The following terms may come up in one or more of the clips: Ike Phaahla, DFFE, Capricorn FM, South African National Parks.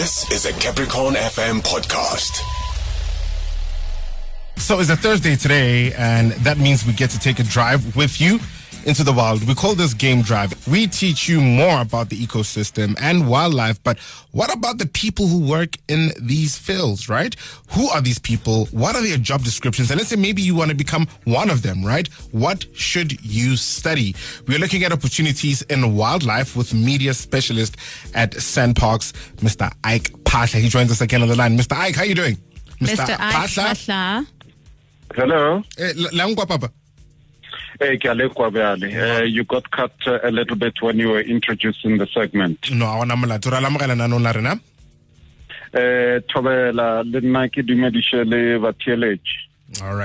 This is a Capricorn FM podcast. So it's a Thursday today, and that means we get to take a drive with you into the wild. We call this Game Drive. We teach you more about the ecosystem and wildlife, but what about the people who work in these fields, right? Who are these people? What are their job descriptions? And let's say maybe you want to become one of them, right? What should you study? We're looking at opportunities in wildlife with media specialist at SANParks, Mr. Ike Phaahla. He joins us again on the line. Mr. Ike, how are you doing? Mr. Ike Phaahla. Hello. You got cut a little bit when you were introducing the segment. No, I want to. All right.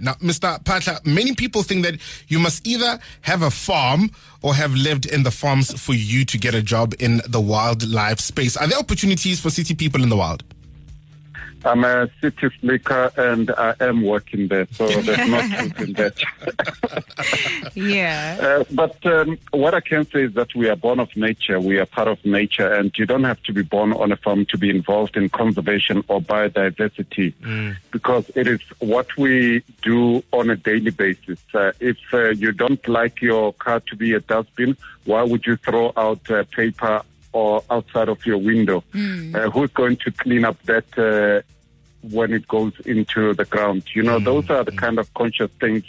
Now, Mr. Phaahla, many people think that you must either have a farm or have lived in the farms for you to get a job in the wildlife space. Are there opportunities for city people in the wild? I'm a city slicker and I am working there, so there's no truth in that. Yeah. But what I can say is that we are born of nature, we are part of nature, and you don't have to be born on a farm to be involved in conservation or biodiversity, because it is what we do on a daily basis. If you don't like your car to be a dustbin, why would you throw out paper or outside of your window? Who's going to clean up that when it goes into the ground? You know, those are the kind of conscious things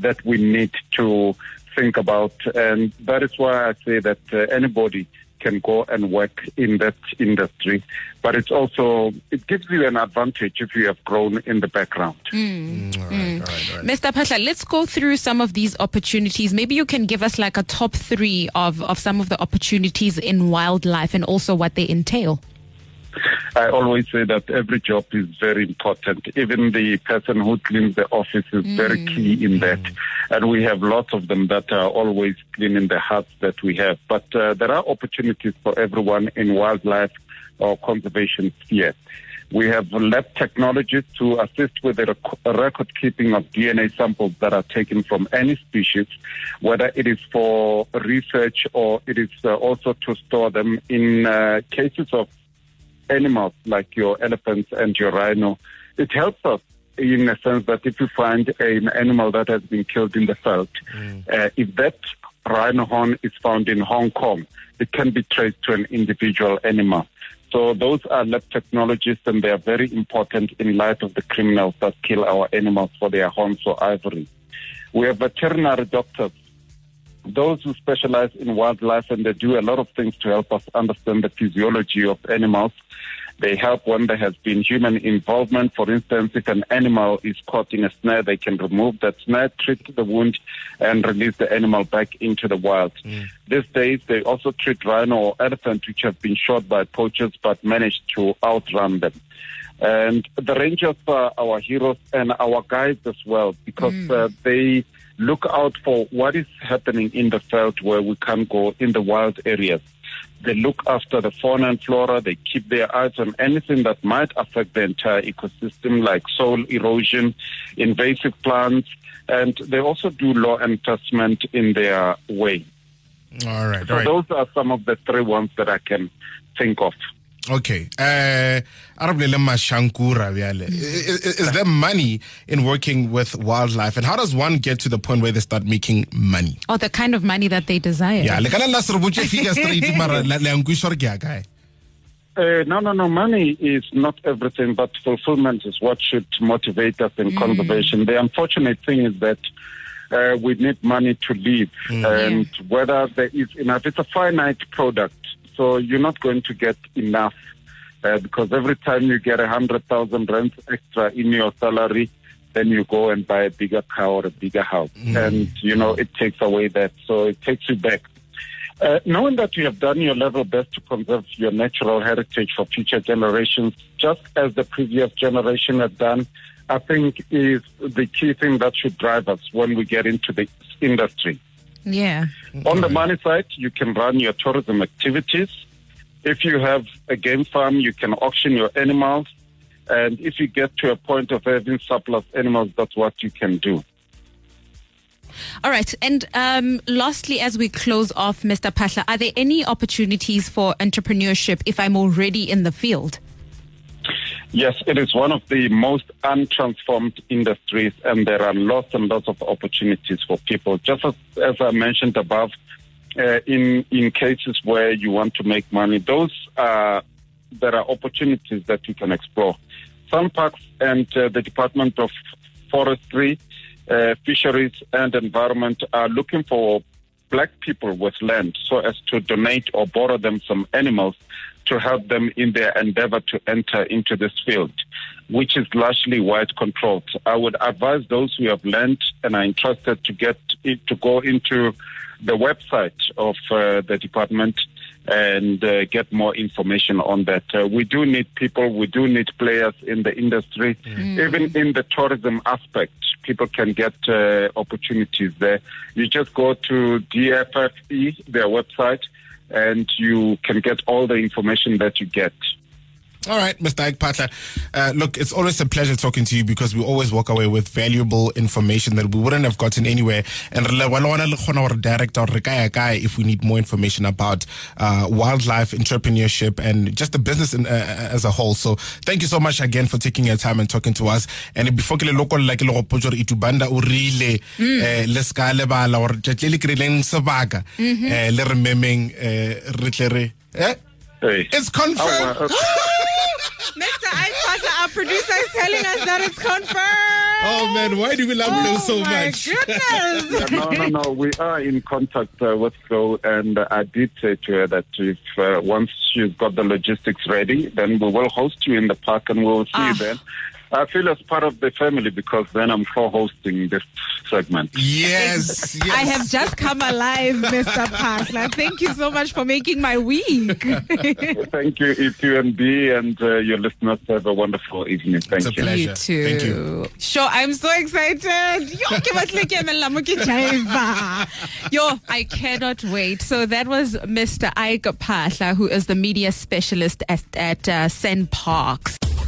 that we need to think about. And that is why I say that anybody can go and work in that industry. But it's also, it gives you an advantage if you have grown in the background. All right. Mr. Phaahla, let's go through some of these opportunities. Maybe you can give us like a top three of some of the opportunities in wildlife and also what they entail. I always say that every job is very important. Even the person who cleans the office is very key in that. And we have lots of them that are always cleaning the huts that we have. But there are opportunities for everyone in wildlife or conservation sphere. We have lab technologists who assist with the record keeping of DNA samples that are taken from any species, whether it is for research or it is also to store them in cases of animals like your elephants and your rhino. It helps us in a sense that if you find an animal that has been killed in the field, if that rhino horn is found in Hong Kong, it can be traced to an individual animal. So those are lab technologists, and they are very important in light of the criminals that kill our animals for their horns or ivory. We have veterinary doctors, those who specialize in wildlife, and they do a lot of things to help us understand the physiology of animals. They help when there has been human involvement. For instance, if an animal is caught in a snare, they can remove that snare, treat the wound, and release the animal back into the wild. These days, they also treat rhino or elephant, which have been shot by poachers but managed to outrun them. And the rangers are our heroes and our guides as well, because they look out for what is happening in the field where we can't go in the wild areas. They look after the fauna and flora. They keep their eyes on anything that might affect the entire ecosystem, like soil erosion, invasive plants, and they also do law enforcement in their way. All right. Those are some of the three ones that I can think of. Okay. Is there money in working with wildlife? And how does one get to the point where they start making money? Or the kind of money that they desire. Yeah. No. Money is not everything, but fulfillment is what should motivate us in conservation. The unfortunate thing is that we need money to live. And whether there is enough, it's a finite product. So you're not going to get enough because every time you get 100,000 rands extra in your salary, then you go and buy a bigger car or a bigger house. And, you know, it takes away that. So it takes you back. Knowing that you have done your level best to conserve your natural heritage for future generations, just as the previous generation had done, I think is the key thing that should drive us when we get into the industry. Yeah. On the money side, you can run your tourism activities. If you have a game farm, you can auction your animals. And if you get to a point of having surplus animals, that's what you can do. All right. And lastly, as we close off, Mr. Phaahla, are there any opportunities for entrepreneurship if I'm already in the field? Yes, it is one of the most untransformed industries, and there are lots and lots of opportunities for people. Just as I mentioned above, in cases where you want to make money, there are opportunities that you can explore. Some parks and the Department of Forestry, Fisheries and Environment are looking for black people with land so as to donate or borrow them some animals to help them in their endeavor to enter into this field, which is largely white controlled. I would advise those who have land and are interested to go into the website of the department and get more information on that. We do need people, we do need players in the industry. Mm. Even in the tourism aspect, people can get opportunities there. You just go to DFFE, their website, and you can get all the information that you get. All right, Mr. Ike Phaahla. Look, it's always a pleasure talking to you because we always walk away with valuable information that we wouldn't have gotten anywhere. And if we need more information about wildlife, entrepreneurship, and just the business as a whole. So thank you so much again for taking your time and talking to us. And before we look like itubanda urile leskalebala or jatlelikrileng sabaga le rememeng ritlere. It's confirmed. Mr. Ike Phaahla, our producer, is telling us that it's confirmed. Oh, man, why do we love Glow so much? Oh, my goodness. No. We are in contact with Glow, and I did say to her that if once she's got the logistics ready, then we will host you in the park and we'll see you then. I feel as part of the family because then I'm co-hosting this segment. Yes, yes. I have just come alive, Mr. Phaahla. Thank you so much for making my week. Thank you, EPMB, and your listeners. Have a wonderful evening. Thank you. It's a pleasure. You too. Thank you. Sure, I'm so excited. Yo, I cannot wait. So that was Mr. Ike Phaahla, who is the media specialist at Sen Parks.